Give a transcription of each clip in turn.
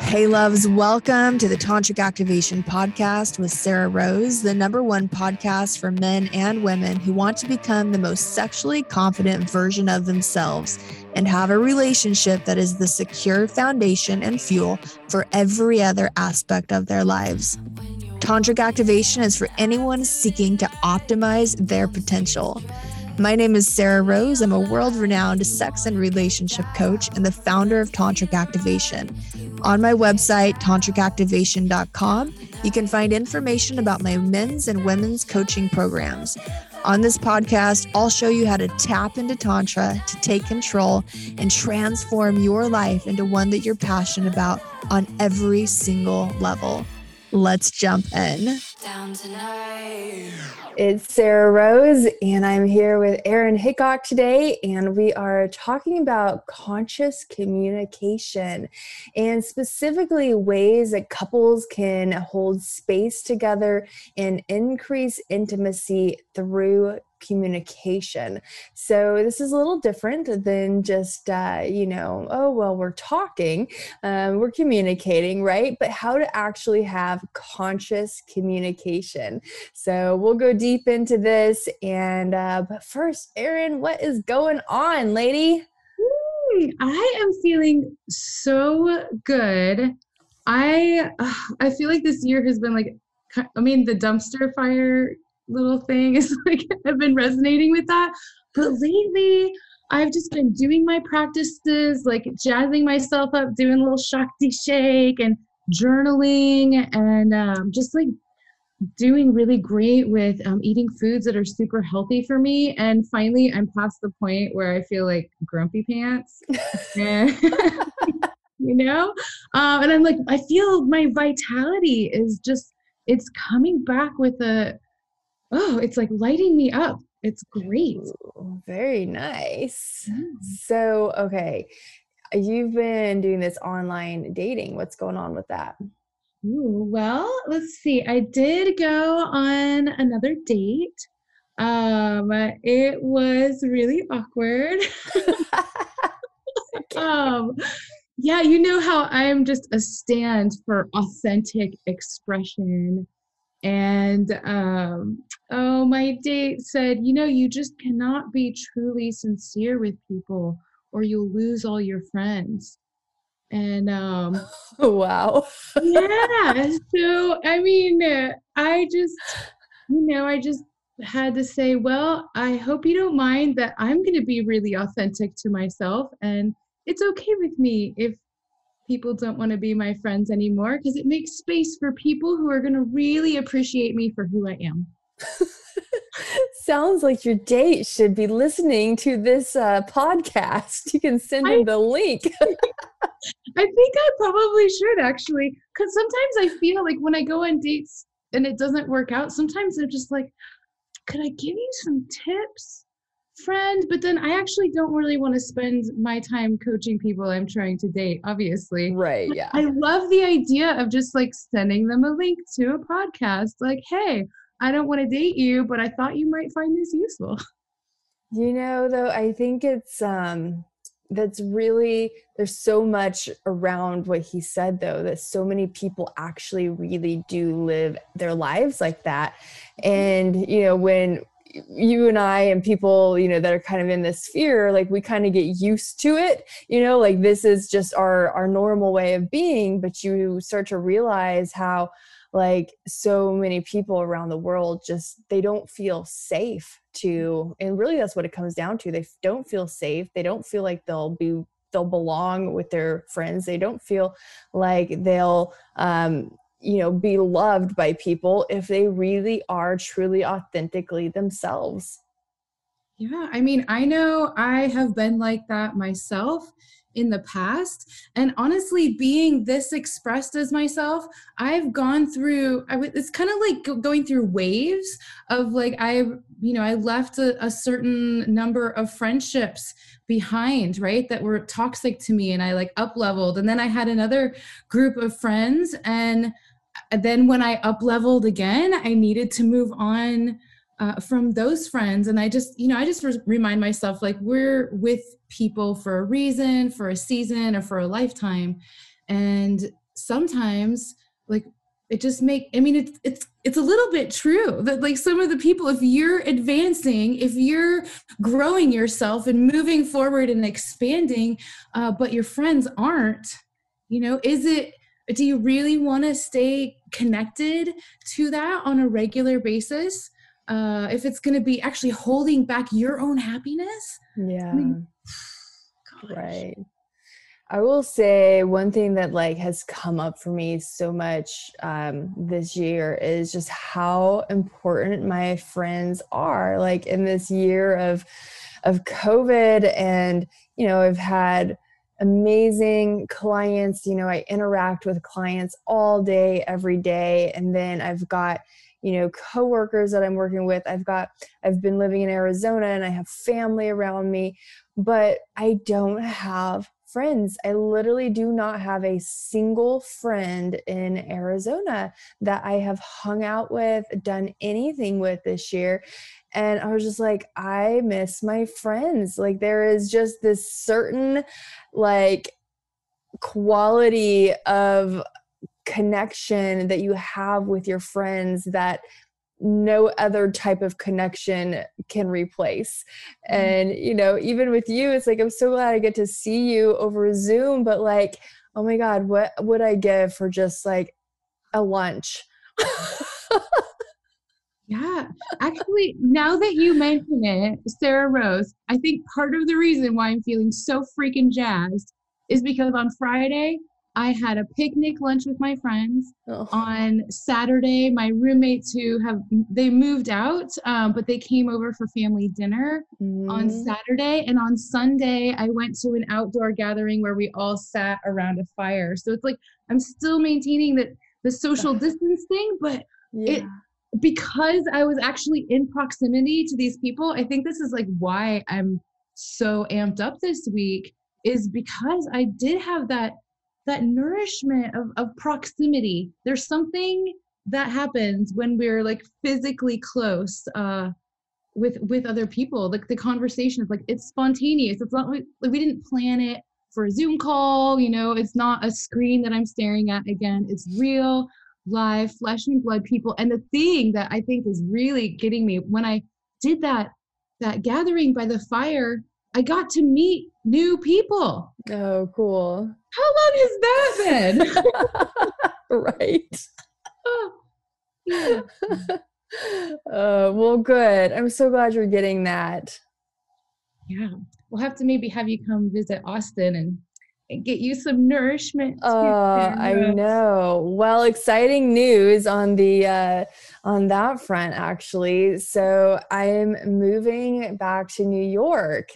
Hey loves, welcome to the Tantric Activation podcast with Sarrah Rose, the #1 podcast for men and women who want to become the most sexually confident version of themselves and have a relationship that is the secure foundation and fuel for every other aspect of their lives. Tantric Activation is for anyone seeking to optimize their potential. My name is Sarrah Rose. I'm a world-renowned sex and relationship coach and the founder of Tantric Activation. On my website, tantricactivation.com, you can find information about my men's and women's coaching programs. On this podcast, I'll show you how to tap into Tantra to take control and transform your life into one that you're passionate about on every single level. Let's jump in. Down tonight. It's Sarrah Rose, and I'm here with Erin Hickok today, and we are talking about conscious communication and specifically ways that couples can hold space together and increase intimacy through communication. So this is a little different than just, we're talking, we're communicating, right? But how to actually have conscious communication. So we'll go deep into this. And but first, Erin, what is going on, lady? I am feeling so good. I feel like this year has been the dumpster fire little thing is I've been resonating with that, but lately I've just been doing my practices, jazzing myself up, doing a little Shakti shake and journaling, and just doing really great with eating foods that are super healthy for me. And finally I'm past the point where I feel like grumpy pants and and I'm I feel my vitality is just, it's coming back with it's lighting me up. It's great. Ooh, very nice. Mm. So, okay. You've been doing this online dating. What's going on with that? Ooh, well, let's see. I did go on another date. It was really awkward. Yeah, you know how I'm just a stand for authentic expression. And, my date said, you just cannot be truly sincere with people or you'll lose all your friends. And, wow. Yeah. So, I just had to say, well, I hope you don't mind that I'm going to be really authentic to myself. And it's okay with me if people don't want to be my friends anymore, because it makes space for people who are going to really appreciate me for who I am. Sounds like your date should be listening to this podcast. You can send him the link. I think I probably should, actually, because sometimes I feel like when I go on dates and it doesn't work out, sometimes I'm just like, could I give you some tips, friend? But then I actually don't really want to spend my time coaching people I'm trying to date, obviously. Right. Yeah. I love the idea of just sending them a link to a podcast. Hey, I don't want to date you, but I thought you might find this useful. I think it's, that's really, there's so much around what he said, though, that so many people actually really do live their lives like that. And, when you and I and people, that are kind of in this sphere, we kind of get used to it, this is just our normal way of being, but you start to realize how so many people around the world just, they don't feel safe to, and really that's what it comes down to. They don't feel safe. They don't feel like they'll belong with their friends. They don't feel like they'll, be loved by people if they really are truly authentically themselves. Yeah. I know I have been like that myself in the past. And honestly, being this expressed as myself, I've gone through, it's kind of going through waves of I left a certain number of friendships behind, right, that were toxic to me. And I up-leveled. And then I had another group of friends, and then when I up-leveled again, I needed to move on from those friends. And I just, you know, I just remind myself, like, we're with people for a reason, for a season, or for a lifetime. And sometimes, like, it just make, I mean, it's a little bit true that, like, some of the people, if you're advancing, if you're growing yourself and moving forward and expanding, but your friends aren't, you know, do you really want to stay connected to that on a regular basis? If it's going to be actually holding back your own happiness. Yeah. I mean, gosh. Right. I will say one thing that, like, has come up for me so much this year is just how important my friends are. Like, in this year of COVID, and, you know, I've had amazing clients. You know, I interact with clients all day, every day. And then I've got, you know, coworkers that I'm working with. I've been living in Arizona and I have family around me, but I don't have friends. I literally do not have a single friend in Arizona that I have hung out with, done anything with this year. And I was just like, I miss my friends. Like, there is just this certain, like, quality of connection that you have with your friends that no other type of connection can replace. And, you know, even with you, it's like, I'm so glad I get to see you over Zoom, but, like, oh my God, what would I give for just, like, a lunch? Yeah. Actually, now that you mention it, Sarrah Rose, I think part of the reason why I'm feeling so freaking jazzed is because on Friday, I had a picnic lunch with my friends. Oh. On Saturday, my roommates they moved out, but they came over for family dinner on Saturday. And on Sunday, I went to an outdoor gathering where we all sat around a fire. So it's like, I'm still maintaining the social distance thing, but because I was actually in proximity to these people. I think this is, like, why I'm so amped up this week, is because I did have that nourishment of proximity. There's something that happens when we're, like, physically close with other people. Like, the conversation is, like, it's spontaneous. It's not like we didn't plan it for a Zoom call. You know, it's not a screen that I'm staring at again. It's real, live, flesh and blood people. And the thing that I think is really getting me, when I did that gathering by the fire, I got to meet new people. Oh, cool. How long has that been? Right. Well, good. I'm so glad you're getting that. Yeah. We'll have to maybe have you come visit Austin and get you some nourishment. I know. Well, exciting news on the on that front, actually. So I am moving back to New York.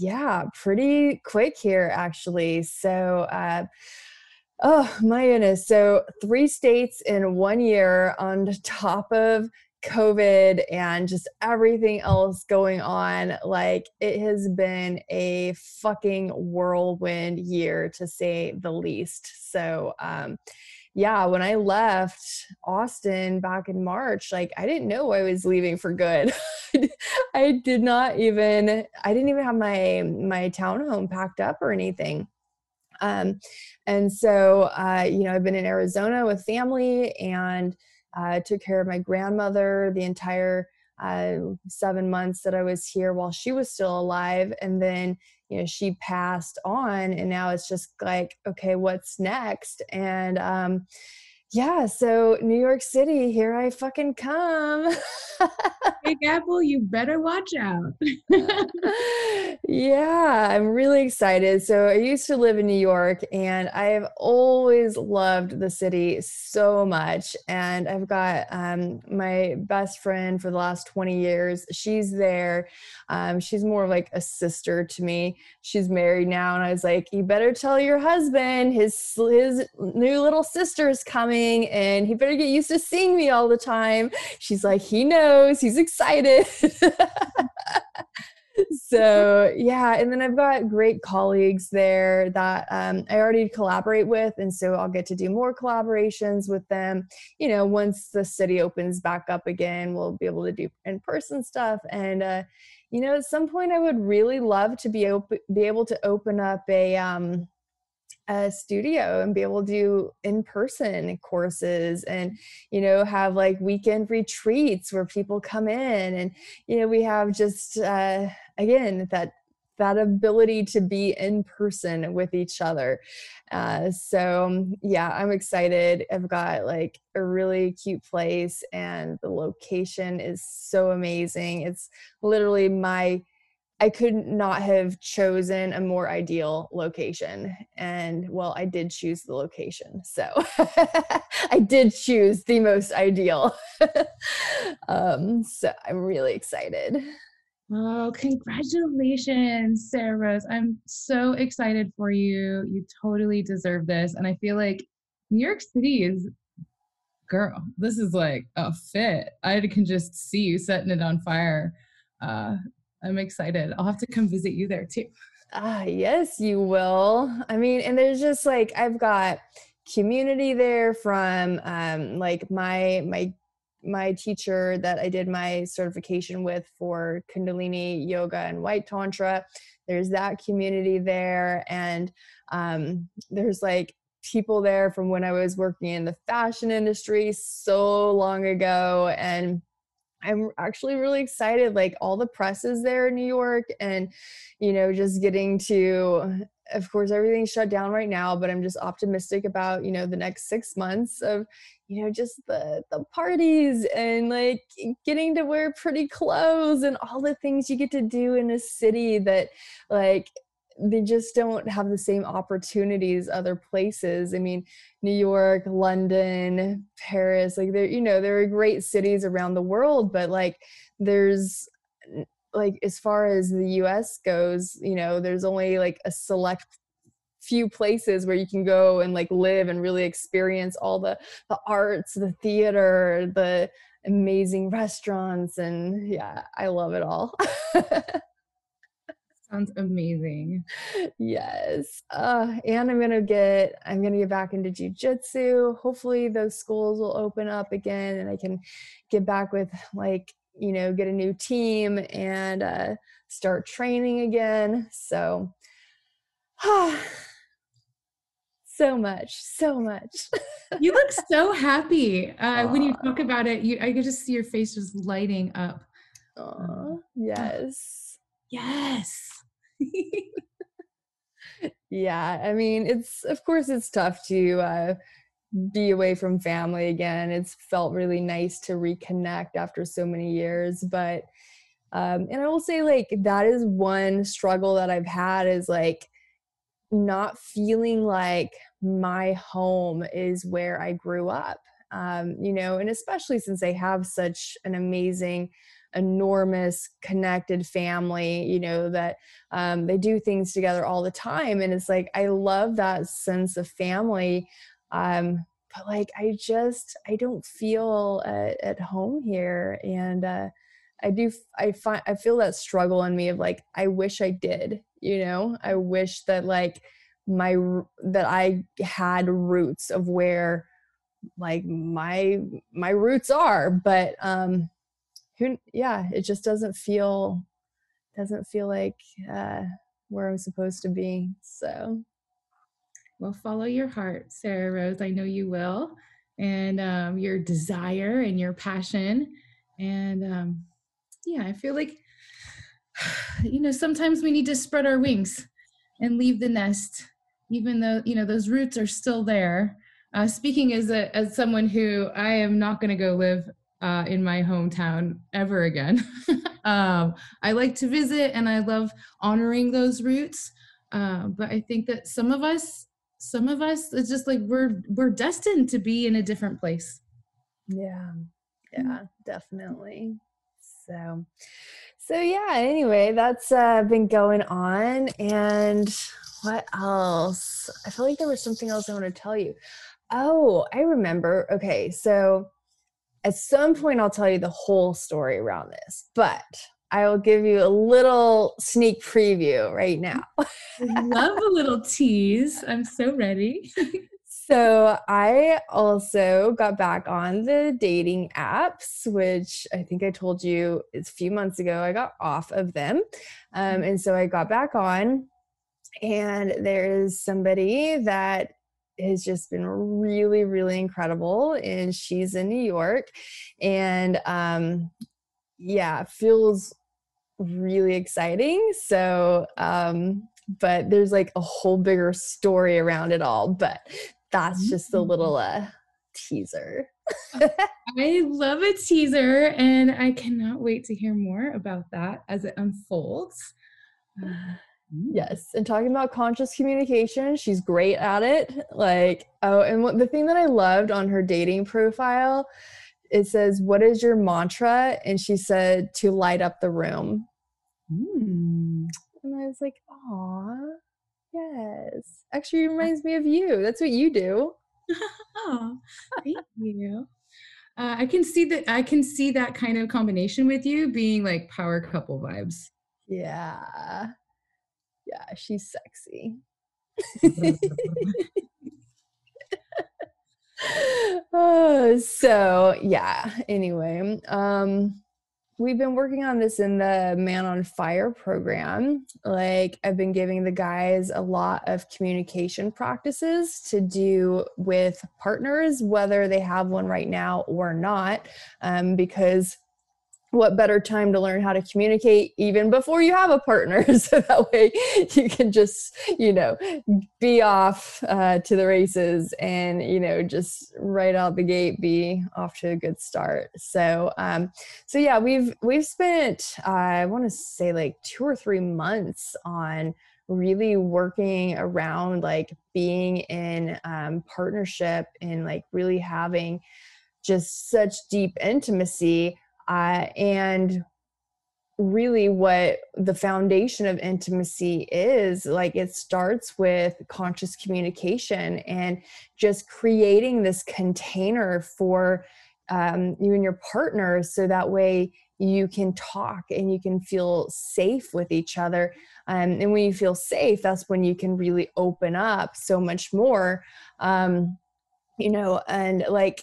Yeah, pretty quick here, actually. So, oh my goodness. So 3 states in 1 year on top of COVID and just everything else going on. Like, it has been a fucking whirlwind year, to say the least. So, yeah, when I left Austin back in March, like, I didn't know I was leaving for good. I didn't even have my townhome packed up or anything. And so, you know, I've been in Arizona with family and took care of my grandmother the entire 7 months that I was here while she was still alive. And then, you know, she passed on, and now it's just like, okay, what's next? And, yeah, so New York City, here I fucking come. Big Apple, you better watch out. Yeah, I'm really excited. So I used to live in New York, and I have always loved the city so much. And I've got my best friend for the last 20 years. She's there. She's more of, like, a sister to me. She's married now, and I was like, you better tell your husband his new little sister is coming, and he better get used to seeing me all the time. She's like, he knows, he's excited. So yeah, and then I've got great colleagues there that I already collaborate with, and so I'll get to do more collaborations with them. You know, once the city opens back up again, we'll be able to do in-person stuff. And you know, at some point, I would really love to be able to open up a studio and be able to do in-person courses, and, you know, have like weekend retreats where people come in, and, you know, we have just, again, that ability to be in person with each other. So yeah, I'm excited. I've got like a really cute place, and the location is so amazing. It's literally I could not have chosen a more ideal location. And well, I did choose the location. So I did choose the most ideal. So I'm really excited. Oh, congratulations, Sarrah Rose. I'm so excited for you. You totally deserve this. And I feel like New York City is, girl, this is like a fit. I can just see you setting it on fire. I'm excited. I'll have to come visit you there too. Ah, yes, you will. I mean, and there's just like, I've got community there from like my teacher that I did my certification with for Kundalini Yoga and White Tantra. There's that community there. And there's like people there from when I was working in the fashion industry so long ago. And I'm actually really excited. Like all the press is there in New York, and, you know, just getting to, of course, everything's shut down right now, but I'm just optimistic about, you know, the next 6 months of, you know, just the parties and like getting to wear pretty clothes and all the things you get to do in a city that like, they just don't have the same opportunities other places. I mean, New York, London, Paris, like there, you know, there are great cities around the world, but like there's like, as far as the US goes, you know, there's only like a select few places where you can go and like live and really experience all the arts, the theater, the amazing restaurants. And yeah, I love it all. Sounds amazing. Yes. And I'm going to get back into jiu-jitsu. Hopefully those schools will open up again and I can get back with like, you know, get a new team and start training again. So, so much. You look so happy. When you talk about it, I could just see your face just lighting up. Aww, yes. Yes. Yeah, I mean, of course it's tough to be away from family again. It's felt really nice to reconnect after so many years, but and I will say like that is one struggle that I've had is like not feeling like my home is where I grew up. You know, and especially since they have such an amazing, enormous connected family, you know, that they do things together all the time. And it's like, I love that sense of family. But like, I don't feel at home here. And I feel that struggle in me of like, I wish I did, you know, I wish that like that I had roots of where like my roots are, but, it just doesn't feel like where I'm supposed to be. So, well, follow your heart, Sarrah Rose. I know you will, and your desire and your passion. And yeah, I feel like, you know, sometimes we need to spread our wings and leave the nest, even though, you know, those roots are still there. Speaking as someone who I am not going to go live in my hometown ever again. I like to visit and I love honoring those roots. But I think that some of us, it's just like, we're destined to be in a different place. Yeah. Yeah, definitely. So yeah, anyway, that's been going on. And what else? I feel like there was something else I want to tell you. Oh, I remember. Okay. So at some point, I'll tell you the whole story around this, but I will give you a little sneak preview right now. Love a little tease. I'm so ready. So I also got back on the dating apps, which I think I told you a few months ago, I got off of them. And so I got back on, and there is somebody that has just been really, really incredible. And she's in New York, and, yeah, feels really exciting. So, but there's like a whole bigger story around it all, but that's just a little teaser. I love a teaser, and I cannot wait to hear more about that as it unfolds. Yes. And talking about conscious communication, she's great at it. Like, oh, and the thing that I loved on her dating profile, it says, what is your mantra? And she said, to light up the room. And I was like, aw, yes. Actually, it reminds me of you. That's what you do. Oh, thank you. I can see that kind of combination with you being like power couple vibes. Yeah. Yeah, she's sexy. So yeah, anyway, we've been working on this in the Man on Fire program. Like, I've been giving the guys a lot of communication practices to do with partners, whether they have one right now or not, because what better time to learn how to communicate even before you have a partner? So that way you can just, you know, be off to the races and, you know, just right out the gate, be off to a good start. So, so yeah, we've spent, I want to say like 2 or 3 months on really working around like being in partnership and like really having just such deep intimacy. And really what the foundation of intimacy is, like, it starts with conscious communication and just creating this container for you and your partner, so that way you can talk and you can feel safe with each other. And when you feel safe, that's when you can really open up so much more, you know, and like,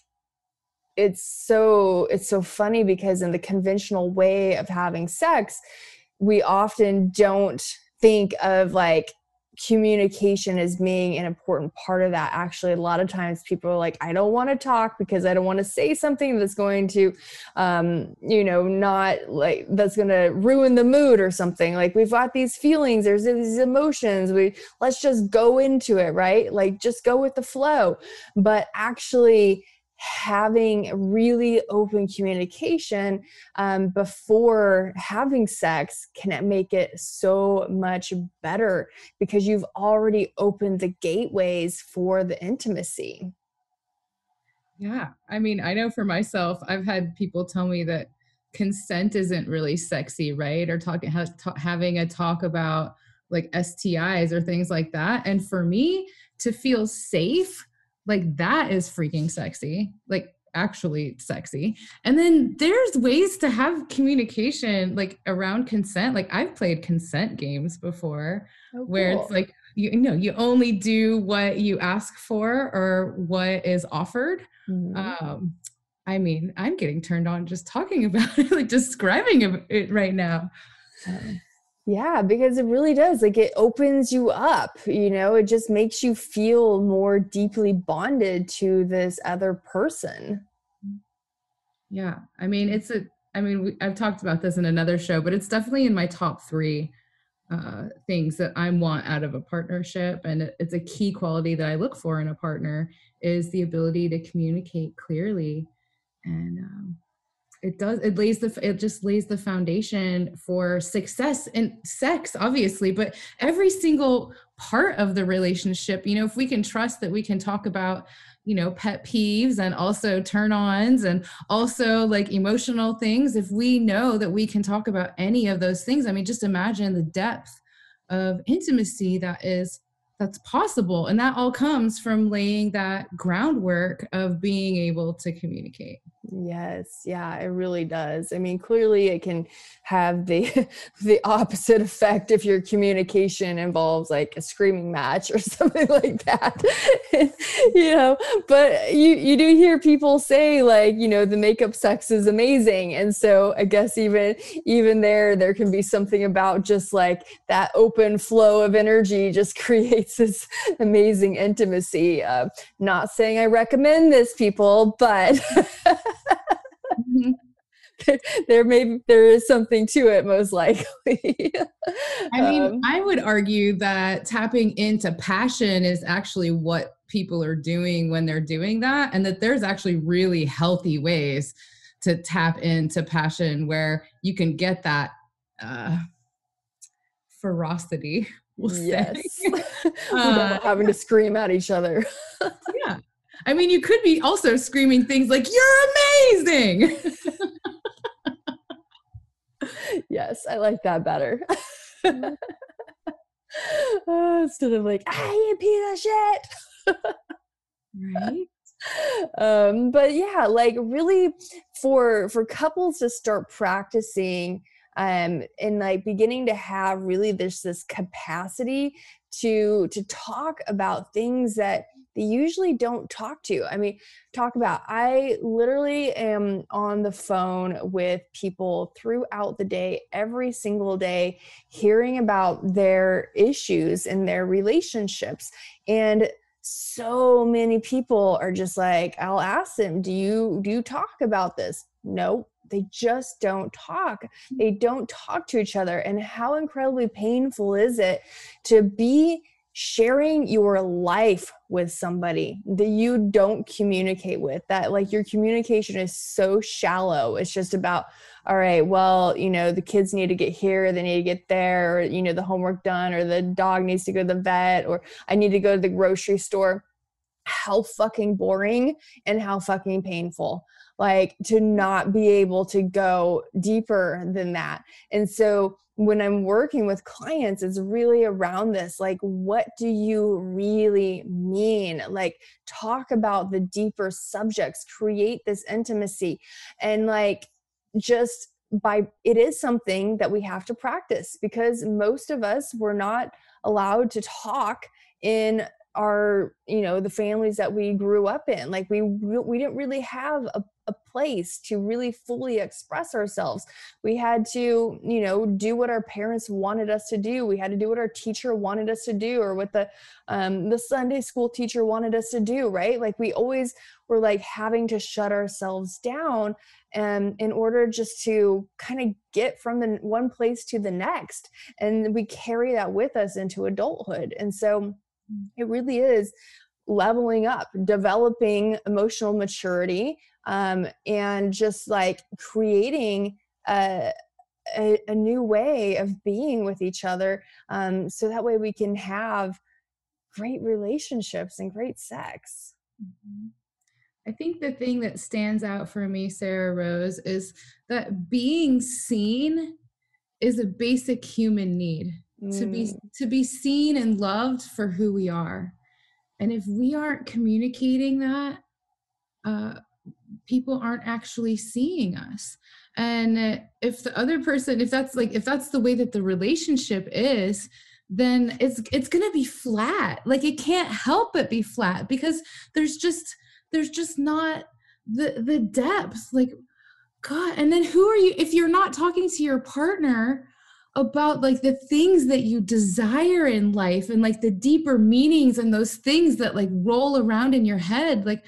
it's so funny because in the conventional way of having sex, we often don't think of like communication as being an important part of that. Actually, a lot of times people are like, I don't want to talk because I don't want to say something that's going to, you know, not like, that's going to ruin the mood or something. Like, we've got these feelings, there's these emotions, let's just go into it, right? Like, just go with the flow. But actually, having really open communication before having sex can make it so much better, because you've already opened the gateways for the intimacy. Yeah. I mean, I know for myself, I've had people tell me that consent isn't really sexy, right? Or having a talk about like STIs or things like that. And for me to feel safe, like, that is freaking sexy, like actually sexy. And then there's ways to have communication like around consent. Like, I've played consent games before. Oh, cool. Where it's like, you know, you only do what you ask for or what is offered. Mm-hmm. I mean, I'm getting turned on just talking about it, like describing it right now. Yeah, because it really does. Like, it opens you up, you know, it just makes you feel more deeply bonded to this other person. Yeah. I mean, I've talked about this in another show, but it's definitely in my top 3 things that I want out of a partnership. And it's a key quality that I look for in a partner, is the ability to communicate clearly. And, it just lays the foundation for success in sex, obviously, but every single part of the relationship. You know, if we can trust that we can talk about, you know, pet peeves and also turn-ons and also like emotional things, if we know that we can talk about any of those things, I mean, just imagine the depth of intimacy that's possible. And that all comes from laying that groundwork of being able to communicate. Yes. Yeah, it really does. I mean, clearly it can have the opposite effect if your communication involves like a screaming match or something like that, you know, but you do hear people say like, you know, the makeup sex is amazing. And so I guess even there can be something about just like that open flow of energy just creates this amazing intimacy. Not saying I recommend this, people, but mm-hmm. there is something to it, most likely. I mean, I would argue that tapping into passion is actually what people are doing when they're doing that, and that there's actually really healthy ways to tap into passion where you can get that ferocity. We'll yes. Having to scream at each other. Yeah. I mean, you could be also screaming things like, you're amazing. Yes, I like that better. Instead of like, you piece of shit. Right. But yeah, like really for couples to start practicing and like beginning to have really this capacity to talk about things that they usually don't talk about. I literally am on the phone with people throughout the day, every single day, hearing about their issues and their relationships. And so many people are just like, I'll ask them, do you talk about this? No, they just don't talk. They don't talk to each other. And how incredibly painful is it to be sharing your life with somebody that you don't communicate with, that like your communication is so shallow. It's just about, all right, well, you know, the kids need to get here, they need to get there, or, you know, the homework done, or the dog needs to go to the vet, or I need to go to the grocery store. How fucking boring and how fucking painful, like to not be able to go deeper than that. And so when I'm working with clients, it's really around this, like, what do you really mean? Like, talk about the deeper subjects, create this intimacy. And like, just by, it is something that we have to practice because most of us were not allowed to talk in our, you know, the families that we grew up in. Like we didn't really have a place to really fully express ourselves. We had to, you know, do what our parents wanted us to do. We had to do what our teacher wanted us to do, or what the Sunday school teacher wanted us to do, right? Like we always were like having to shut ourselves down in order just to kind of get from the one place to the next. And we carry that with us into adulthood. And so it really is leveling up, developing emotional maturity, and just like creating a new way of being with each other. So that way we can have great relationships and great sex. Mm-hmm. I think the thing that stands out for me, Sarah Rose, is that being seen is a basic human need. To be seen and loved for who we are. And if we aren't communicating that, people aren't actually seeing us. And if the other person, if that's the way that the relationship is, then it's going to be flat. Like it can't help but be flat because there's just not the depth, like God. And then who are you, if you're not talking to your partner about like the things that you desire in life and like the deeper meanings and those things that like roll around in your head, like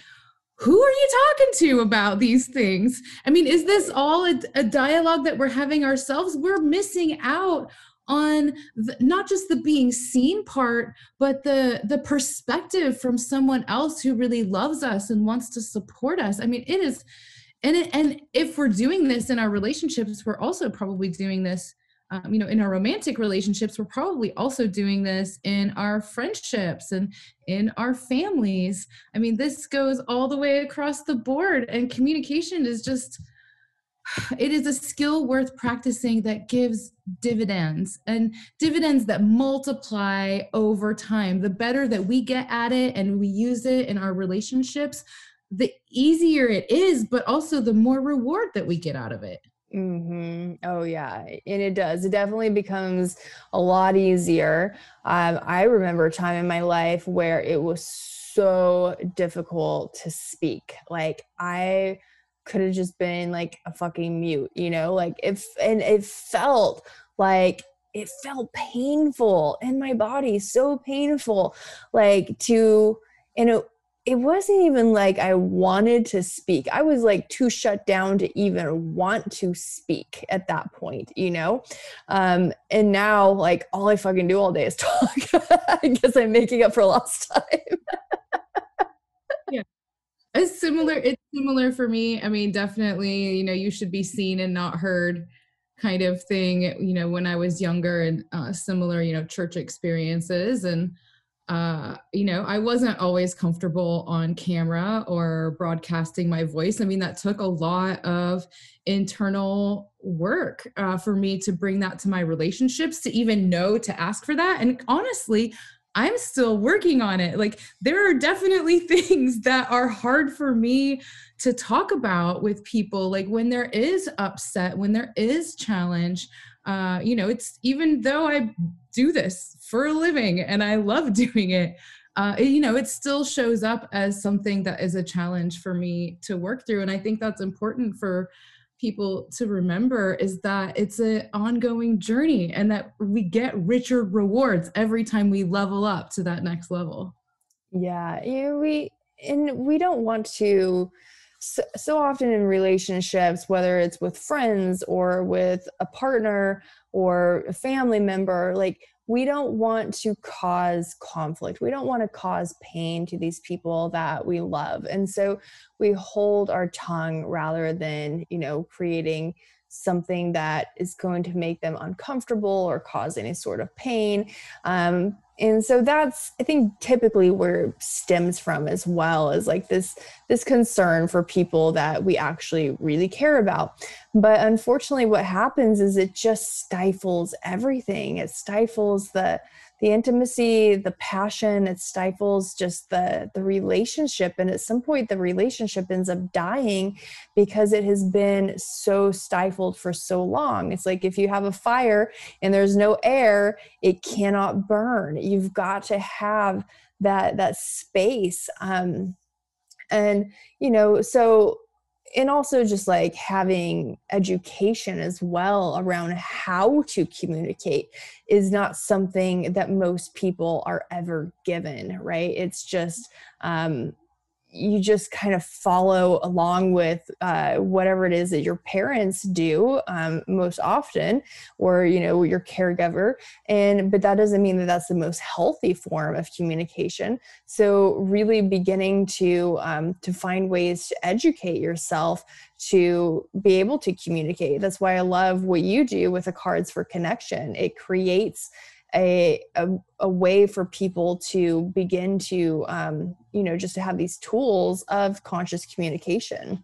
who are you talking to about these things? I mean, is this all a dialogue that we're having ourselves? We're missing out on not just the being seen part, but the perspective from someone else who really loves us and wants to support us. I mean, it is, and if we're doing this in our relationships, we're also probably doing this you know, in our romantic relationships, we're probably also doing this in our friendships and in our families. I mean, this goes all the way across the board, and communication is just, it is a skill worth practicing that gives dividends, and dividends that multiply over time. The better that we get at it and we use it in our relationships, the easier it is, but also the more reward that we get out of it. Mm-hmm. Oh yeah. And it does. It definitely becomes a lot easier. I remember a time in my life where it was so difficult to speak. Like I could have just been like a fucking mute, you know, like it felt painful in my body. So painful, like it wasn't even like I wanted to speak. I was like too shut down to even want to speak at that point, you know? And now like all I fucking do all day is talk. I guess I'm making up for lost time. Yeah. It's similar for me. I mean, definitely, you know, you should be seen and not heard kind of thing, you know, when I was younger, and similar, you know, church experiences, and you know, I wasn't always comfortable on camera or broadcasting my voice. I mean, that took a lot of internal work for me to bring that to my relationships, to even know to ask for that. And honestly, I'm still working on it. Like there are definitely things that are hard for me to talk about with people. Like when there is upset, when there is challenge, you know, it's, even though I do this for a living and I love doing it, you know, it still shows up as something that is a challenge for me to work through. And I think that's important for people to remember, is that it's an ongoing journey and that we get richer rewards every time we level up to that next level. Yeah. We don't want to, so often in relationships, whether it's with friends or with a partner or a family member, like we don't want to cause conflict. We don't want to cause pain to these people that we love. And so we hold our tongue rather than, you know, creating something that is going to make them uncomfortable or cause any sort of pain. And so that's, I think, typically where it stems from, as well as like this concern for people that we actually really care about. But unfortunately, what happens is it just stifles everything. It stifles the intimacy, the passion, it stifles just the relationship. And at some point, the relationship ends up dying because it has been so stifled for so long. It's like if you have a fire and there's no air, it cannot burn. You've got to have that space. And, you know, so... And also just like having education as well around how to communicate is not something that most people are ever given, right? It's just, you just kind of follow along with whatever it is that your parents do most often, or, you know, your caregiver. But that doesn't mean that that's the most healthy form of communication. So really beginning to find ways to educate yourself to be able to communicate. That's why I love what you do with the Cards for Connection. It creates a way for people to begin to, you know, just to have these tools of conscious communication.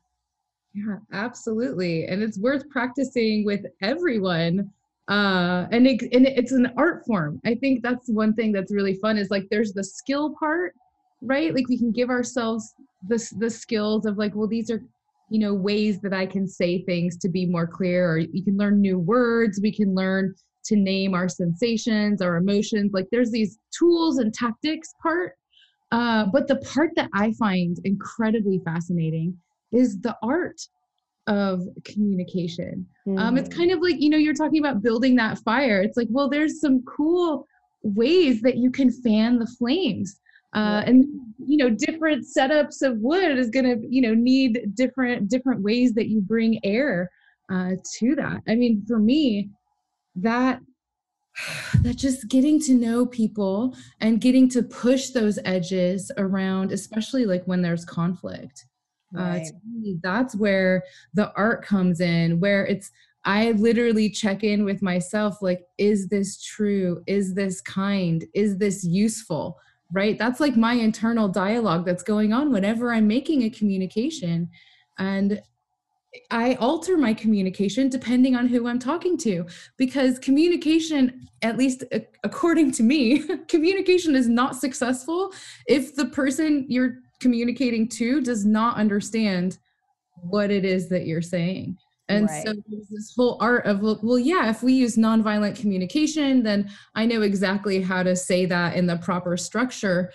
Yeah, absolutely. And it's worth practicing with everyone. And it's an art form. I think that's one thing that's really fun, is like, there's the skill part, right? Like we can give ourselves the skills of like, well, these are, you know, ways that I can say things to be more clear, or you can learn new words. We can learn to name our sensations, our emotions. Like there's these tools and tactics part. But the part that I find incredibly fascinating is the art of communication. Mm. It's kind of like, you know, you're talking about building that fire. It's like, well, there's some cool ways that you can fan the flames. And, you know, different setups of wood is going to, you know, need different ways that you bring air to that. I mean, for me, that just getting to know people and getting to push those edges around, especially like when there's conflict, right. To me, that's where the art comes in, where it's, I literally check in with myself. Like, is this true? Is this kind? Is this useful? Right? That's like my internal dialogue that's going on whenever I'm making a communication. And I alter my communication depending on who I'm talking to, because communication, at least according to me, communication is not successful if the person you're communicating to does not understand what it is that you're saying. And right. So there's this whole art of, well, yeah, if we use nonviolent communication, then I know exactly how to say that in the proper structure.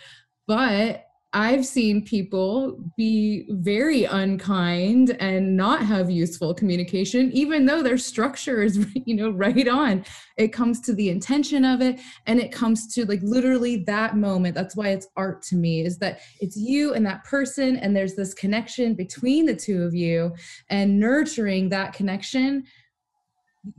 But I've seen people be very unkind and not have useful communication, even though their structure is, you know, right on. It comes to the intention of it, and it comes to like literally that moment. That's why it's art to me, is that it's you and that person, and there's this connection between the two of you, and nurturing that connection.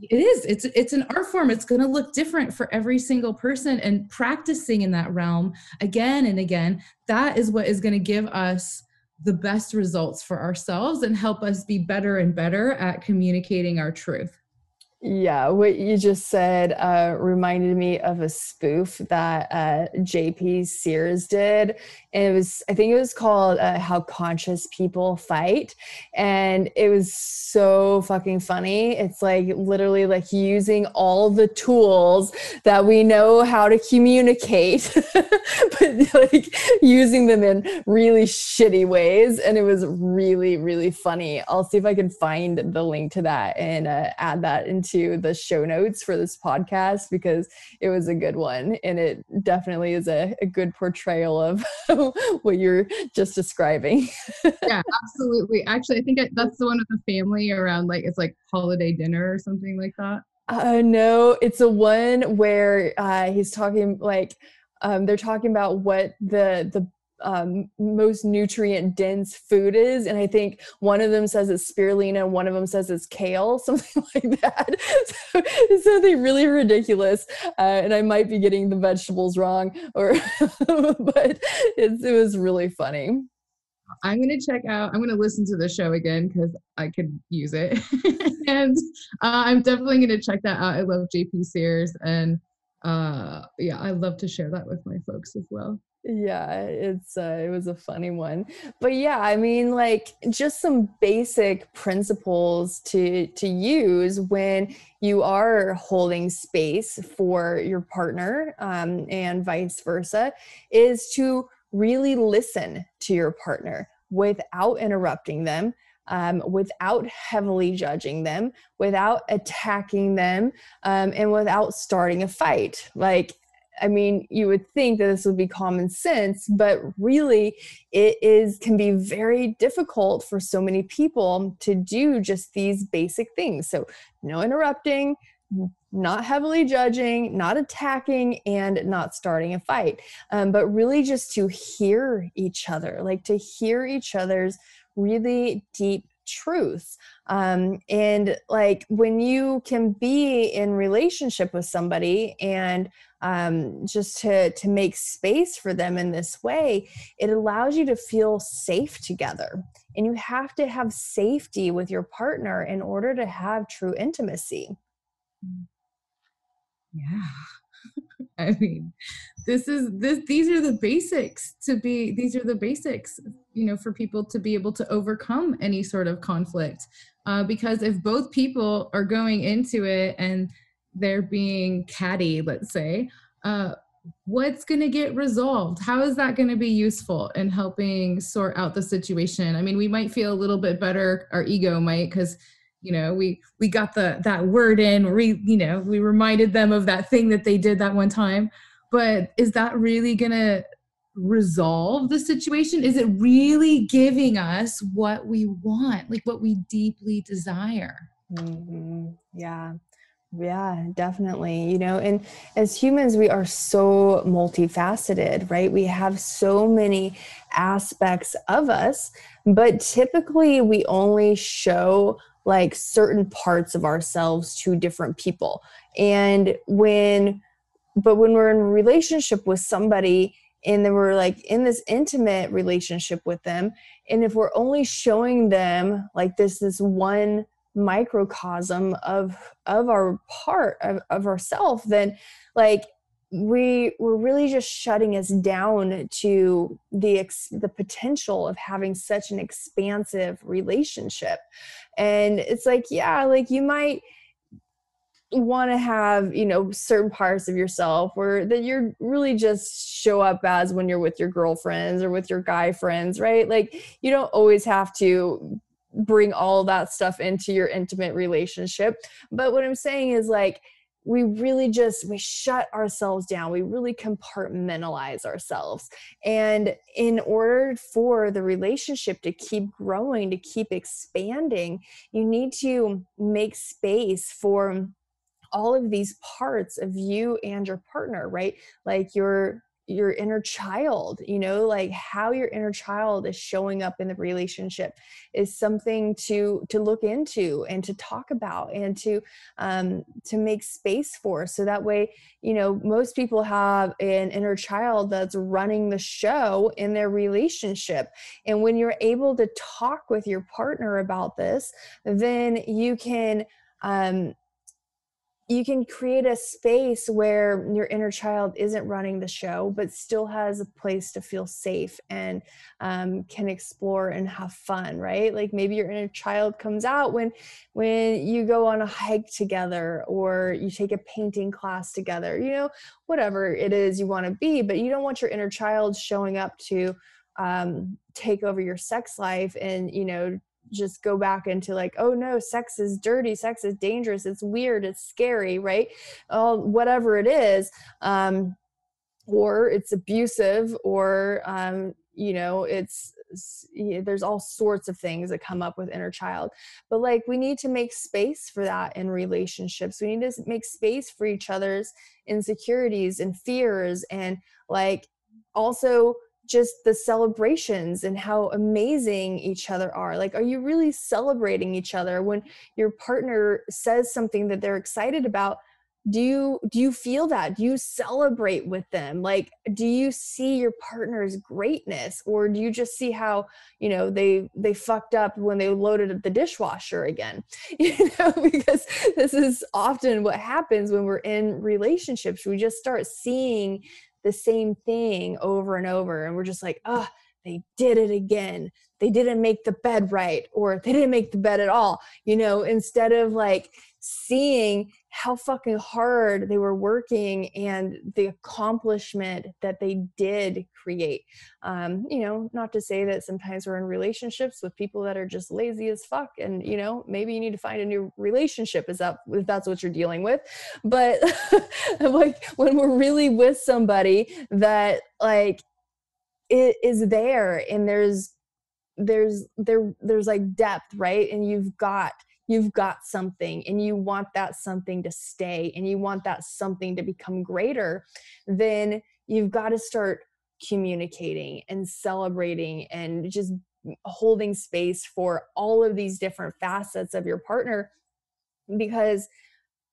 It's an art form. It's going to look different for every single person, and practicing in that realm again and again, that is what is going to give us the best results for ourselves and help us be better and better at communicating our truth. Yeah, what you just said reminded me of a spoof that JP Sears did. And it was, I think it was called How Conscious People Fight. And it was so fucking funny. It's like literally like using all the tools that we know how to communicate, but like using them in really shitty ways. And it was really, really funny. I'll see if I can find the link to that and add that into the show notes for this podcast, because it was a good one, and it definitely is a good portrayal of what you're just describing. Yeah, absolutely. Actually, I think that's the one with the family around, like, it's like holiday dinner or something like that. No, it's the one where he's talking like they're talking about what the most nutrient dense food is, and I think one of them says it's spirulina, one of them says it's kale, something like that. So it's something really ridiculous, and I might be getting the vegetables wrong, or but it was really funny. I'm going to listen to the show again because I could use it. And I'm definitely going to check that out. I love JP Sears, and yeah, I love to share that with my folks as well. Yeah, it was a funny one. But yeah, I mean, like, just some basic principles to use when you are holding space for your partner, and vice versa, is to really listen to your partner without interrupting them, without heavily judging them, without attacking them, and without starting a fight. Like, I mean, you would think that this would be common sense, but really it can be very difficult for so many people to do just these basic things. So no interrupting, not heavily judging, not attacking, and not starting a fight, but really just to hear each other, like to hear each other's really deep truth. And like when you can be in relationship with somebody and just to make space for them in this way, it allows you to feel safe together. And you have to have safety with your partner in order to have true intimacy. Yeah. I mean, these are the basics you know, for people to be able to overcome any sort of conflict. Because if both people are going into it and they're being catty, let's say, what's going to get resolved? How is that going to be useful in helping sort out the situation? I mean, we might feel a little bit better. Our ego might, because, you know, we got that word in, you know, we reminded them of that thing that they did that one time. But is that really going to resolve the situation? Is it really giving us what we want, like what we deeply desire? Mm-hmm. Yeah. Yeah, definitely. You know, and as humans, we are so multifaceted, right? We have so many aspects of us, but typically we only show like certain parts of ourselves to different people. And when we're in a relationship with somebody, and then we're like in this intimate relationship with them, and if we're only showing them like this one microcosm of our part of ourself, then like we were really just shutting us down to the potential of having such an expansive relationship. And it's like, yeah, like you might want to have, you know, certain parts of yourself where that you're really just show up as when you're with your girlfriends or with your guy friends, right? Like you don't always have to bring all that stuff into your intimate relationship. But what I'm saying is like, we really just, we shut ourselves down. We really compartmentalize ourselves. And in order for the relationship to keep growing, to keep expanding, you need to make space for all of these parts of you and your partner, right? Like your inner child, you know, like how your inner child is showing up in the relationship is something to look into and to talk about and to make space for. So that way, you know, most people have an inner child that's running the show in their relationship. And when you're able to talk with your partner about this, then you can create a space where your inner child isn't running the show, but still has a place to feel safe and can explore and have fun, right? Like maybe your inner child comes out when you go on a hike together or you take a painting class together, you know, whatever it is you want to be, but you don't want your inner child showing up to take over your sex life and, you know, just go back into like, oh no, sex is dirty, sex is dangerous, it's weird, it's scary, right? Oh, whatever it is, or it's abusive, or you know, there's all sorts of things that come up with inner child. But like, we need to make space for that in relationships. We need to make space for each other's insecurities and fears, and like also just the celebrations and how amazing each other are. Like, are you really celebrating each other? When your partner says something that they're excited about, do you feel that? Do you celebrate with them? Like, do you see your partner's greatness, or do you just see how, you know, they fucked up when they loaded up the dishwasher again? You know, because this is often what happens when we're in relationships. We just start seeing the same thing over and over, and we're just like, oh, they did it again. They didn't make the bed right, or they didn't make the bed at all, you know, instead of like seeing how fucking hard they were working and the accomplishment that they did create. You know, not to say that sometimes we're in relationships with people that are just lazy as fuck, and, you know, maybe you need to find a new relationship if that's what you're dealing with. But like when we're really with somebody that like it is there, and there's like depth, right? And you've got something, and you want that something to stay, and you want that something to become greater, then you've got to start communicating and celebrating and just holding space for all of these different facets of your partner, because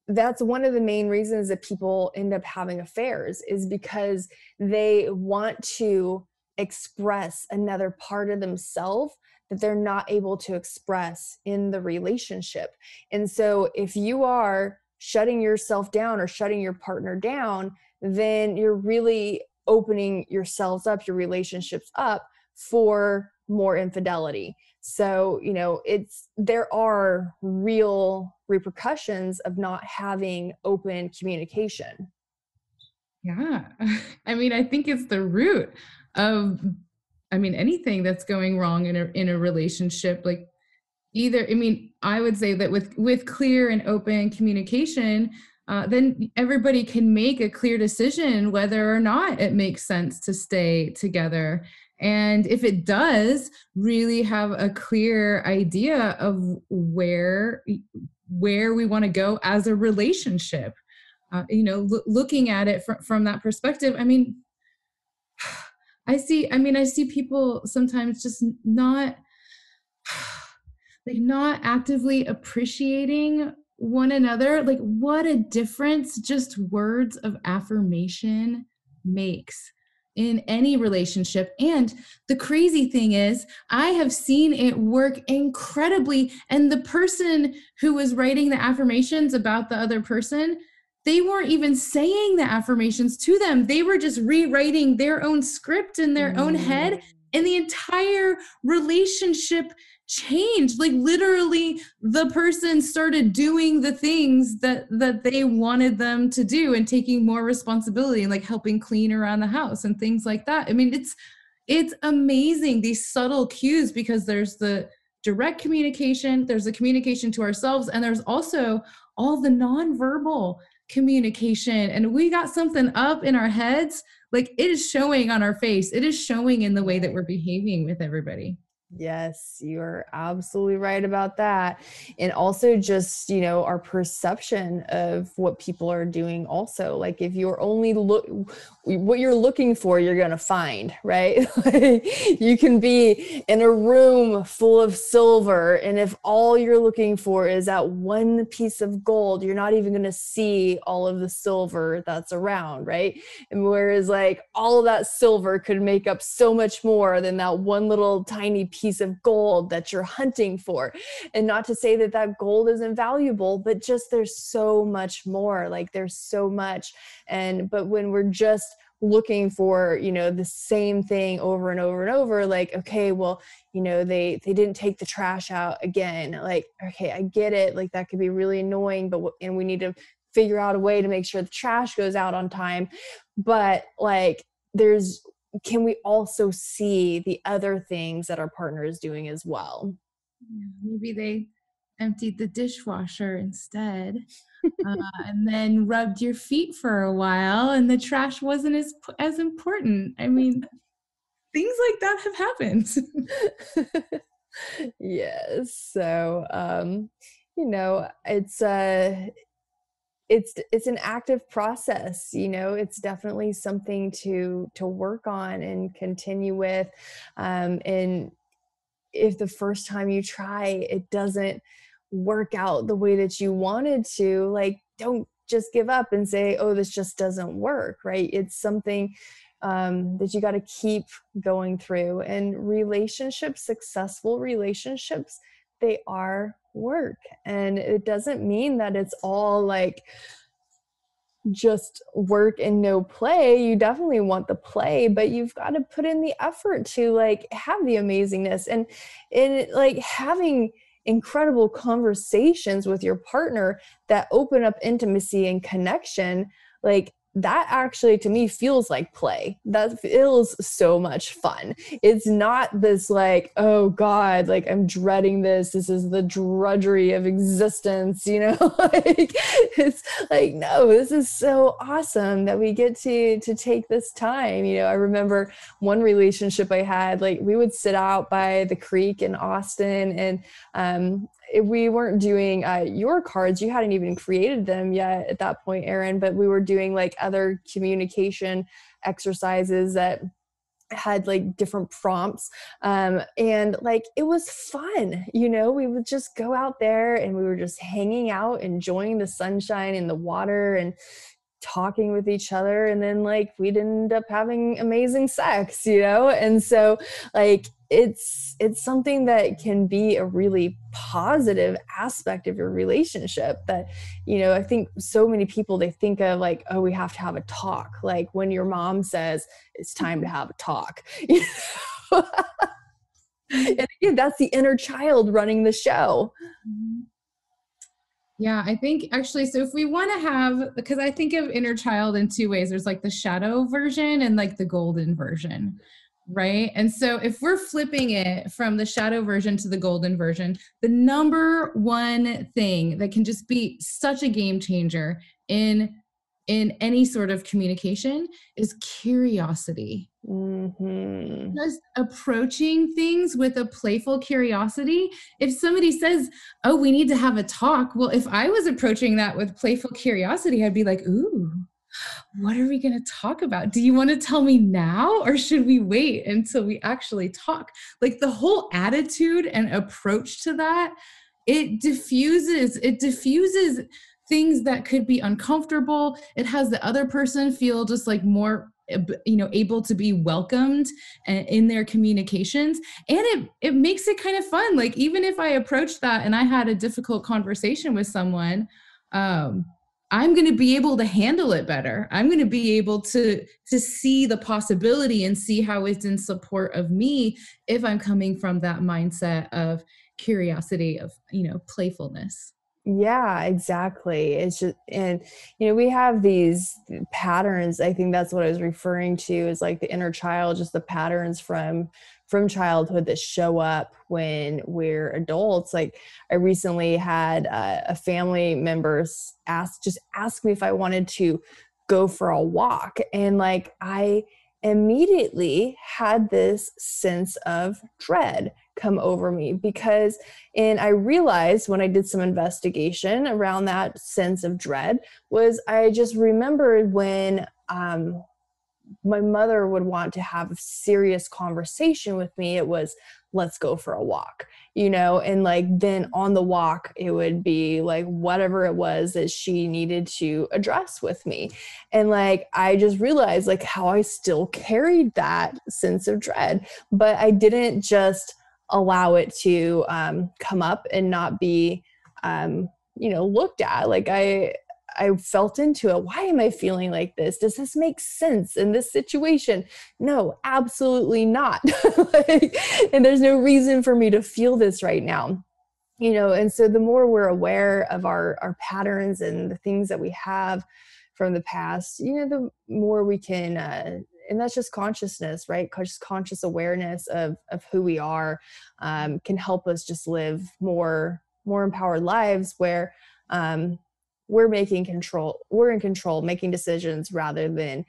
that's one of the main reasons that people end up having affairs, is because they want to express another part of themselves that they're not able to express in the relationship. And so if you are shutting yourself down or shutting your partner down, then you're really opening yourselves up, your relationships up, for more infidelity. So, you know, there are real repercussions of not having open communication. Yeah. I mean, I think it's the root of anything that's going wrong in a relationship. Like I would say that with clear and open communication, then everybody can make a clear decision whether or not it makes sense to stay together. And if it does, really have a clear idea of where we want to go as a relationship. You know, looking at it from that perspective, I see people sometimes just not actively appreciating one another. Like, what a difference just words of affirmation makes in any relationship. And the crazy thing is, I have seen it work incredibly. And the person who was writing the affirmations about the other person, they weren't even saying the affirmations to them. They were just rewriting their own script in their own head, and the entire relationship changed. Like, literally, the person started doing the things that they wanted them to do and taking more responsibility and, like, helping clean around the house and things like that. I mean, it's amazing, these subtle cues, because there's the direct communication, there's the communication to ourselves, and there's also all the nonverbal communication. And we got something up in our heads, like, it is showing on our face. It is showing in the way that we're behaving with everybody. Yes, you're absolutely right about that. And also just, you know, our perception of what people are doing also. Like, if you're only what you're looking for, you're going to find, right? You can be in a room full of silver, and if all you're looking for is that one piece of gold, you're not even going to see all of the silver that's around, right? And whereas, like, all of that silver could make up so much more than that one little tiny piece of gold that you're hunting for. And not to say that that gold isn't valuable, but just there's so much more. Like, there's so much. But when we're just looking for, you know, the same thing over and over and over, like, okay, well, you know, they didn't take the trash out again. Like, okay, I get it. Like, that could be really annoying, and we need to figure out a way to make sure the trash goes out on time. But, like, can we also see the other things that our partner is doing as well? Yeah, maybe they emptied the dishwasher instead, and then rubbed your feet for a while, and the trash wasn't as important. I mean, things like that have happened. Yes. So, you know, it's an active process, you know. It's definitely something to work on and continue with. And if the first time you try, it doesn't work out the way that you wanted to, like, don't just give up and say, oh, this just doesn't work, right? It's something that you got to keep going through. And relationships, successful relationships, they are work. And it doesn't mean that it's all, like, just work and no play. You definitely want the play, but you've got to put in the effort to, like, have the amazingness and like, having incredible conversations with your partner that open up intimacy and connection. Like, that actually, to me, feels like play. That feels so much fun. It's not this, like, oh God, like, I'm dreading this. This is the drudgery of existence, you know? Like, it's like, no, this is so awesome that we get to take this time. You know, I remember one relationship I had, like, we would sit out by the creek in Austin, and, we weren't doing your cards. You hadn't even created them yet at that point, Erin, but we were doing, like, other communication exercises that had, like, different prompts. And, like, it was fun, you know. We would just go out there and we were just hanging out, enjoying the sunshine and the water and talking with each other. And then, like, we'd end up having amazing sex, you know? And so, like, it's something that can be a really positive aspect of your relationship that, you know, I think so many people, they think of, like, oh, we have to have a talk. Like, when your mom says it's time to have a talk, you know? And again, that's the inner child running the show. Yeah, I think actually, so if we want to have, because I think of inner child in two ways, there's, like, the shadow version and, like, the golden version, right? And so if we're flipping it from the shadow version to the golden version, the number one thing that can just be such a game changer in any sort of communication is curiosity. Mm-hmm. Just approaching things with a playful curiosity. If somebody says, oh, we need to have a talk. Well, if I was approaching that with playful curiosity, I'd be like, ooh, what are we going to talk about? Do you want to tell me now, or should we wait until we actually talk? Like, the whole attitude and approach to that, it diffuses things that could be uncomfortable. It has the other person feel just, like, more, you know, able to be welcomed in their communications. And it makes it kind of fun. Like, even if I approached that and I had a difficult conversation with someone, I'm going to be able to handle it better. I'm going to be able to see the possibility and see how it's in support of me if I'm coming from that mindset of curiosity, of, you know, playfulness. Yeah, exactly. It's just, and you know, we have these patterns. I think that's what I was referring to, is like the inner child, just the patterns from childhood that show up when we're adults. Like I recently had a family member ask me if I wanted to go for a walk. And like, I immediately had this sense of dread come over me because, and I realized when I did some investigation around that sense of dread, was I just remembered when my mother would want to have a serious conversation with me, it was, let's go for a walk, you know, and like then on the walk, it would be like whatever it was that she needed to address with me. And like, I just realized like how I still carried that sense of dread, but I didn't just allow it to come up and not be, you know, looked at. Like I felt into it. Why am I feeling like this? Does this make sense in this situation? No, absolutely not. Like, and there's no reason for me to feel this right now. You know, and so the more we're aware of our patterns and the things that we have from the past, you know, the more we can, and that's just consciousness, right? Just conscious awareness of who we are can help us just live more empowered lives where, we're in control, making decisions rather than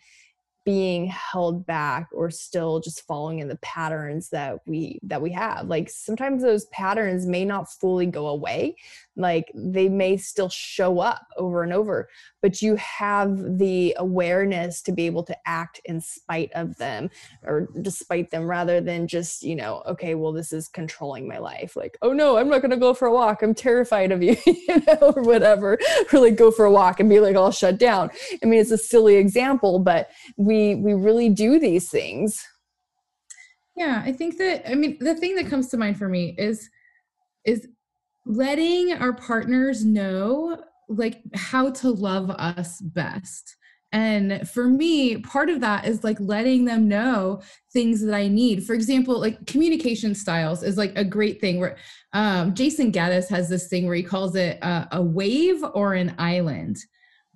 being held back or still just following in the patterns that we have. Like sometimes those patterns may not fully go away. Like they may still show up over and over, but you have the awareness to be able to act in spite of them or despite them rather than just, you know, okay, well, this is controlling my life. Like, oh no, I'm not going to go for a walk. I'm terrified of you, you know, or whatever, or like go for a walk and be like all shut down. I mean, it's a silly example, but we really do these things. Yeah. I think that, I mean, the thing that comes to mind for me is letting our partners know like how to love us best. And for me, part of that is like letting them know things that I need. For example, like communication styles is like a great thing where Jason Gaddis has this thing where he calls it a wave or an island,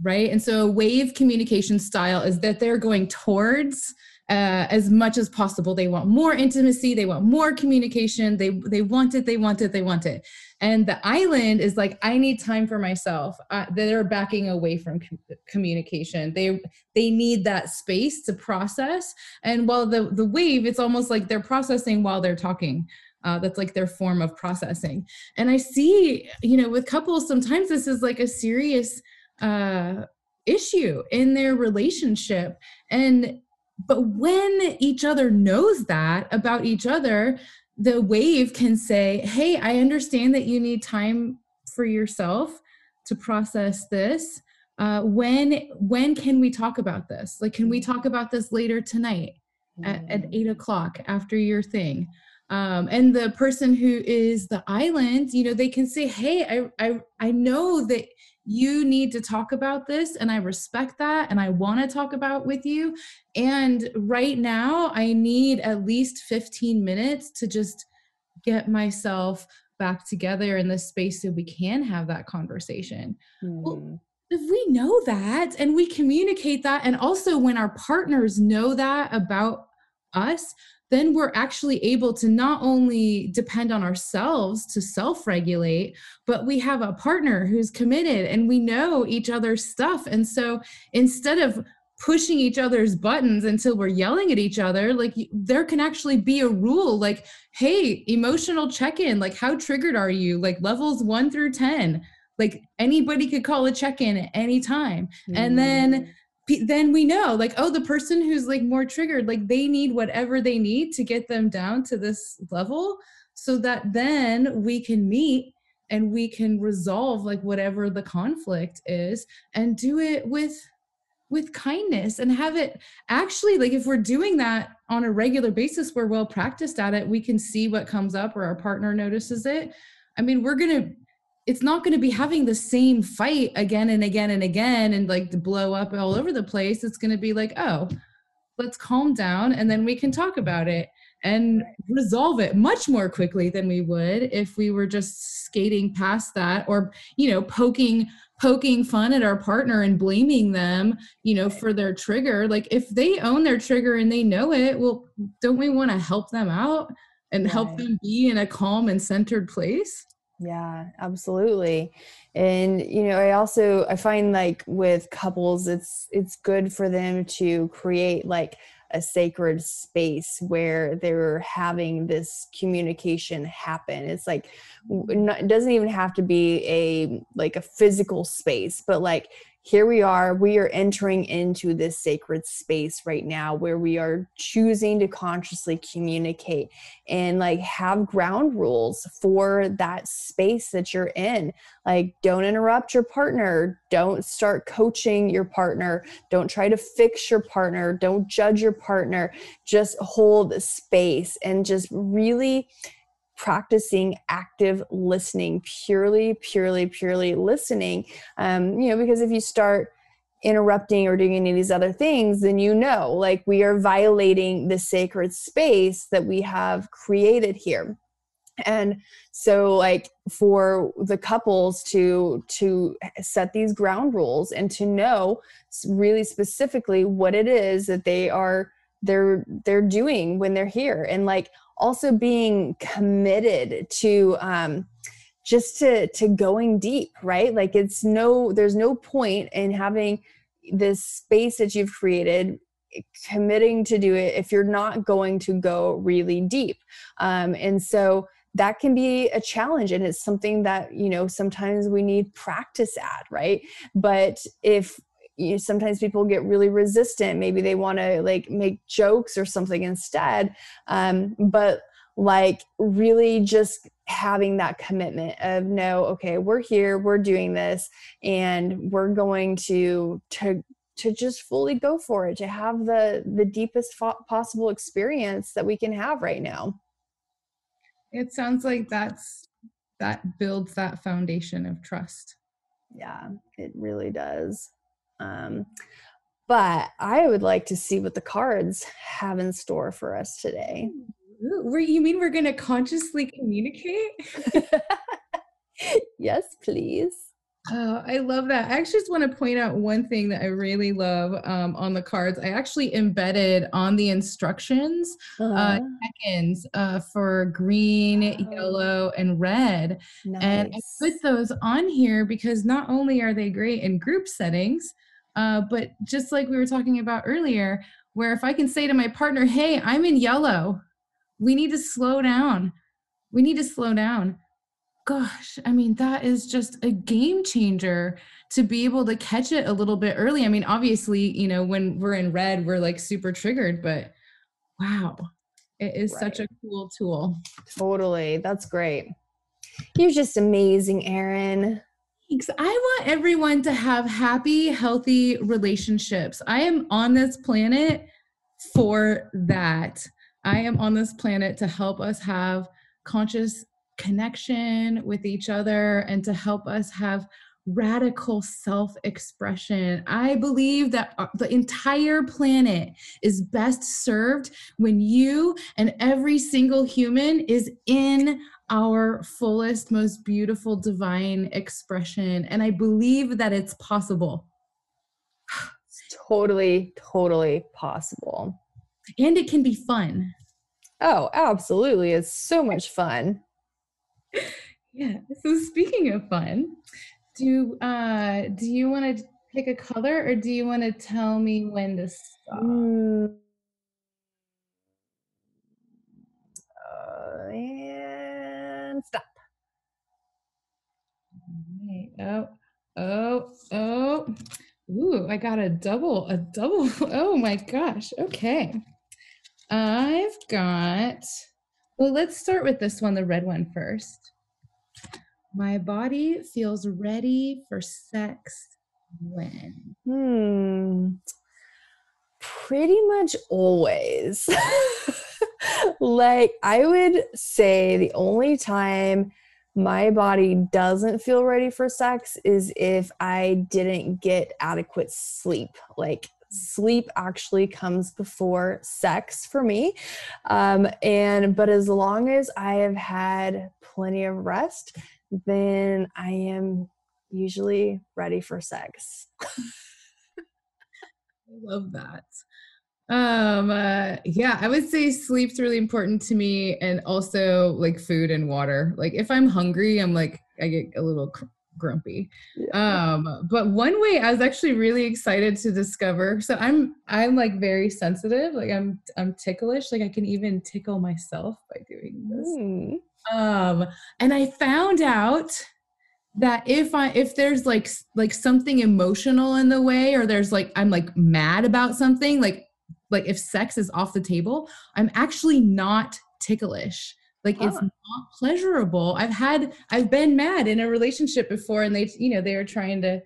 right? And so a wave communication style is that they're going towards as much as possible. They want more intimacy. They want more communication. They want it. And the island is like, I need time for myself. They're backing away from communication. They need that space to process. And while the wave, it's almost like they're processing while they're talking. That's like their form of processing. And I see, you know, with couples, sometimes this is like a serious issue in their relationship. But when each other knows that about each other, the wave can say, hey, I understand that you need time for yourself to process this. When can we talk about this? Like, can we talk about this later tonight at 8:00 after your thing? And the person who is the island, you know, they can say, hey, I know that you need to talk about this and I respect that and I want to talk about with you. And right now I need at least 15 minutes to just get myself back together in the space so we can have that conversation. Mm. Well, if we know that and we communicate that, and also when our partners know that about us, then we're actually able to not only depend on ourselves to self-regulate, but we have a partner who's committed and we know each other's stuff. And so instead of pushing each other's buttons until we're yelling at each other, like there can actually be a rule like, hey, emotional check-in, like how triggered are you? Like levels 1 through 10, like anybody could call a check-in at any time. Mm. And then we know like, oh, the person who's like more triggered, like they need whatever they need to get them down to this level so that then we can meet and we can resolve like whatever the conflict is and do it with kindness and have it actually like if we're doing that on a regular basis, we're well practiced at it. We can see what comes up or our partner notices it. I mean, we're going to it's not going to be having the same fight again and again and again and like blow up all over the place. It's going to be like, oh, let's calm down and then we can talk about it and resolve it much more quickly than we would if we were just skating past that, or, you know, poking fun at our partner and blaming them, you know, for their trigger. Like if they own their trigger and they know it, well, don't we want to help them out and help them be in a calm and centered place? Yeah, absolutely. And, you know, I find like with couples, it's good for them to create like a sacred space where they're having this communication happen. It's like, it doesn't even have to be a physical space, but like, here we are entering into this sacred space right now where we are choosing to consciously communicate and like have ground rules for that space that you're in. Like, don't interrupt your partner. Don't start coaching your partner. Don't try to fix your partner. Don't judge your partner. Just hold space and just really practicing active listening, purely listening, you know, because if you start interrupting or doing any of these other things, then, you know, like we are violating the sacred space that we have created here. And so like for the couples to set these ground rules and to know really specifically what it is that they're doing when they're here, and like also being committed to just to going deep, right? Like there's no point in having this space that you've created, committing to do it if you're not going to go really deep. And so that can be a challenge, and it's something that, you know, sometimes we need practice at, right? But sometimes people get really resistant. Maybe they want to like make jokes or something instead. But like really just having that commitment of, no, okay, we're here, we're doing this, and we're going to just fully go for it, to have the deepest possible experience that we can have right now. It sounds like that builds that foundation of trust. Yeah, it really does. But I would like to see what the cards have in store for us today. Ooh, you mean we're going to consciously communicate? Yes, please. Oh, I love that. I actually just want to point out one thing that I really love on the cards. I actually embedded on the instructions check-ins for green, yellow, and red. Nice. And I put those on here because not only are they great in group settings, but just like we were talking about earlier, where if I can say to my partner, hey, I'm in yellow, we need to slow down. We need to slow down. Gosh, I mean, that is just a game changer to be able to catch it a little bit early. I mean, obviously, you know, when we're in red, we're like super triggered, but wow, it is such a cool tool. Totally. That's great. You're just amazing, Erin. Thanks. I want everyone to have happy, healthy relationships. I am on this planet for that. I am on this planet to help us have conscious connection with each other and to help us have radical self-expression. I believe that the entire planet is best served when you and every single human is in our fullest, most beautiful divine expression. And I believe that it's possible. It's totally possible. And it can be fun. Oh, absolutely. It's so much fun. Yeah. So speaking of fun, do you want to pick a color, or do you want to tell me when to stop? And stop. All right. Oh. Ooh, I got a double. Oh my gosh. Okay. I've got... Well, let's start with this one, the red one first. My body feels ready for sex when? Pretty much always. Like, I would say the only time my body doesn't feel ready for sex is if I didn't get adequate sleep. Like, sleep actually comes before sex for me. But as long as I have had plenty of rest, then I am usually ready for sex. I love that. Yeah, I would say sleep's really important to me, and also like food and water. Like if I'm hungry, I'm like, I get a little grumpy. Yeah. But one way I was actually really excited to discover, so I'm like very sensitive. Like I'm ticklish. Like I can even tickle myself by doing this. And I found out that if there's like something emotional in the way, or there's like, I'm like mad about something, like if sex is off the table, I'm actually not ticklish. Like it's not pleasurable. I've been mad in a relationship before, and they were trying to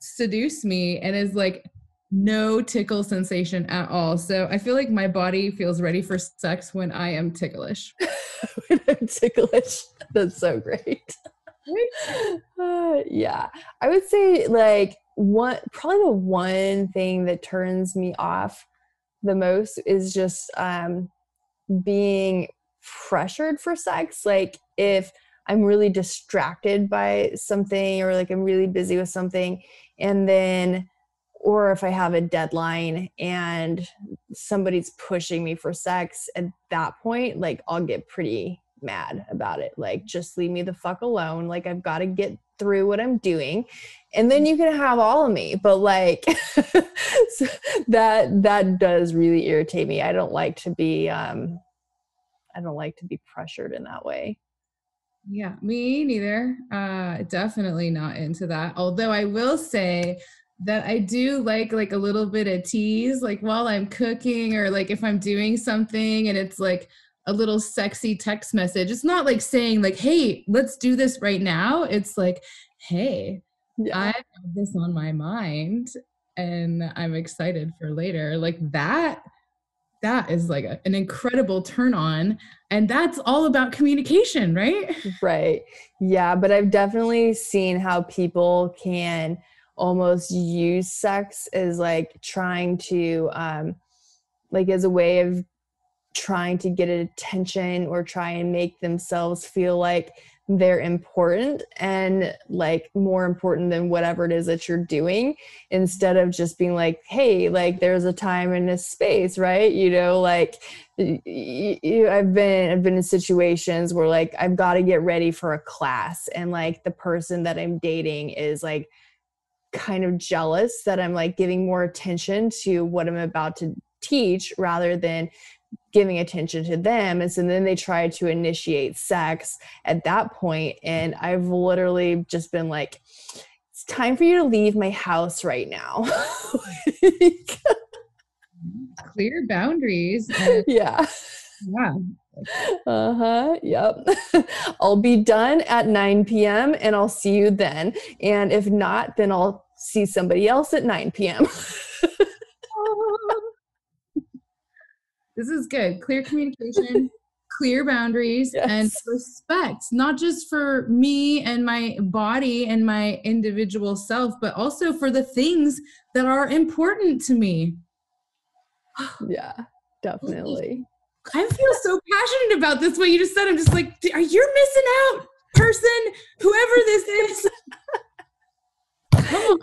seduce me, and it's like no tickle sensation at all. So I feel like my body feels ready for sex when I am ticklish. When I'm ticklish. That's so great. Yeah. I would say like probably the one thing that turns me off the most is just being pressured for sex. Like if I'm really distracted by something, or like I'm really busy with something, or if I have a deadline and somebody's pushing me for sex, at that point, like I'll get pretty mad about it. Like, just leave me the fuck alone. Like I've got to get through what I'm doing, and then you can have all of me. But like so that does really irritate me. I don't like to be pressured in that way. Yeah, me neither. Definitely not into that. Although I will say that I do like a little bit of tease, like while I'm cooking, or like if I'm doing something and it's like a little sexy text message. It's not like saying like, hey, let's do this right now. It's like, hey, yeah, I have this on my mind and I'm excited for later. Like that is like an incredible turn on. And that's all about communication, right? Right. Yeah. But I've definitely seen how people can almost use sex as like trying to, like as a way of trying to get attention, or try and make themselves feel like they're important and like more important than whatever it is that you're doing, instead of just being like, hey, like there's a time and a space, right? You know, like I've been in situations where like, I've got to get ready for a class, and like the person that I'm dating is like kind of jealous that I'm like giving more attention to what I'm about to teach rather than giving attention to them. And so then they try to initiate sex at that point. And I've literally just been like, it's time for you to leave my house right now. Like, clear boundaries. Yeah. Yeah. Uh-huh. Yep. I'll be done at 9 p.m. and I'll see you then. And if not, then I'll see somebody else at 9 p.m. This is good. Clear communication, clear boundaries, yes, and respect, not just for me and my body and my individual self, but also for the things that are important to me. Yeah, definitely. I feel so passionate about this, what you just said. I'm just like, you're missing out, person, whoever this is. Come on.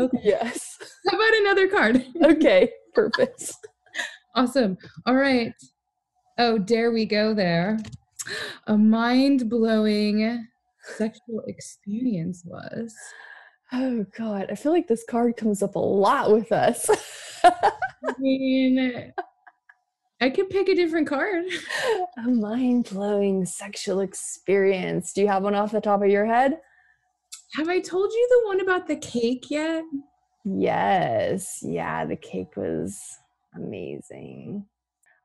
Okay. Yes. How about another card? Okay, perfect. Awesome. All right. Oh, dare we go there. A mind-blowing sexual experience was. Oh, God. I feel like this card comes up a lot with us. I mean, I could pick a different card. A mind-blowing sexual experience. Do you have one off the top of your head? Have I told you the one about the cake yet? Yes. Yeah, the cake was amazing.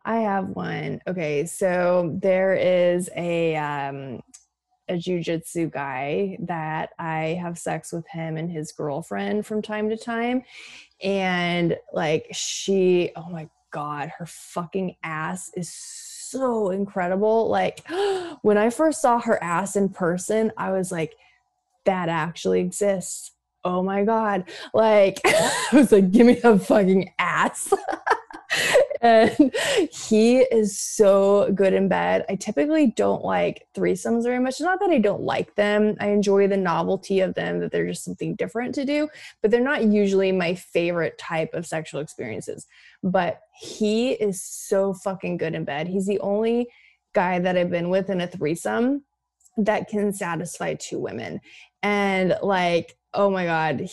I have one. Okay, so there is a jujitsu guy that I have sex with him and his girlfriend from time to time, and like she, oh my God, her fucking ass is so incredible. Like when I first saw her ass in person, I was like, that actually exists. Oh my God. Like I was like, give me that fucking ass. And he is so good in bed. I typically don't like threesomes very much. It's not that I don't like them. I enjoy the novelty of them, that they're just something different to do, but they're not usually my favorite type of sexual experiences. But he is so fucking good in bed. He's the only guy that I've been with in a threesome that can satisfy two women. And like, oh my God,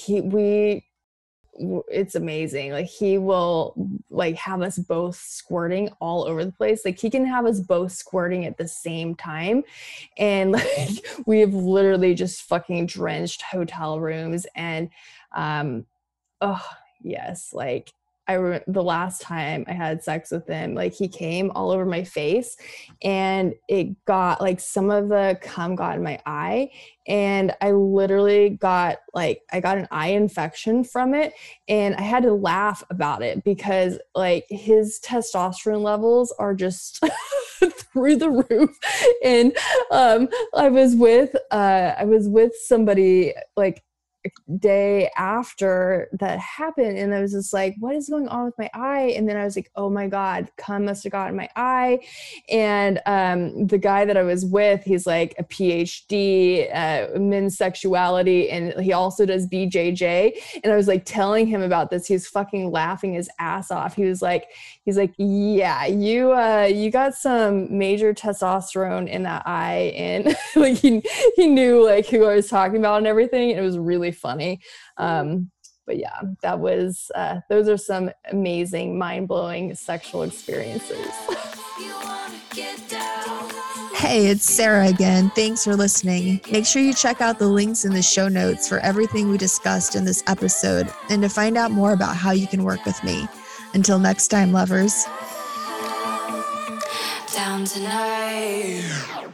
it's amazing. Like he will like have us both squirting all over the place. Like he can have us both squirting at the same time. And like, we have literally just fucking drenched hotel rooms. And, oh yes. Like the last time I had sex with him, like he came all over my face and it got like some of the cum got in my eye, and I literally got like, I got an eye infection from it, and I had to laugh about it because like his testosterone levels are just through the roof. And, I was with somebody like day after that happened, and I was just like, what is going on with my eye? And then I was like, oh my God, cum must have gotten my eye. And the guy that I was with, he's like a PhD, men's sexuality, and he also does BJJ. And I was like telling him about this. He was fucking laughing his ass off. He's like, yeah, you got some major testosterone in that eye. And like he knew like who I was talking about and everything. And it was really funny. But yeah, that was, those are some amazing, mind-blowing sexual experiences. Hey, it's Sarah again. Thanks for listening. Make sure you check out the links in the show notes for everything we discussed in this episode and to find out more about how you can work with me. Until next time, lovers. Down tonight.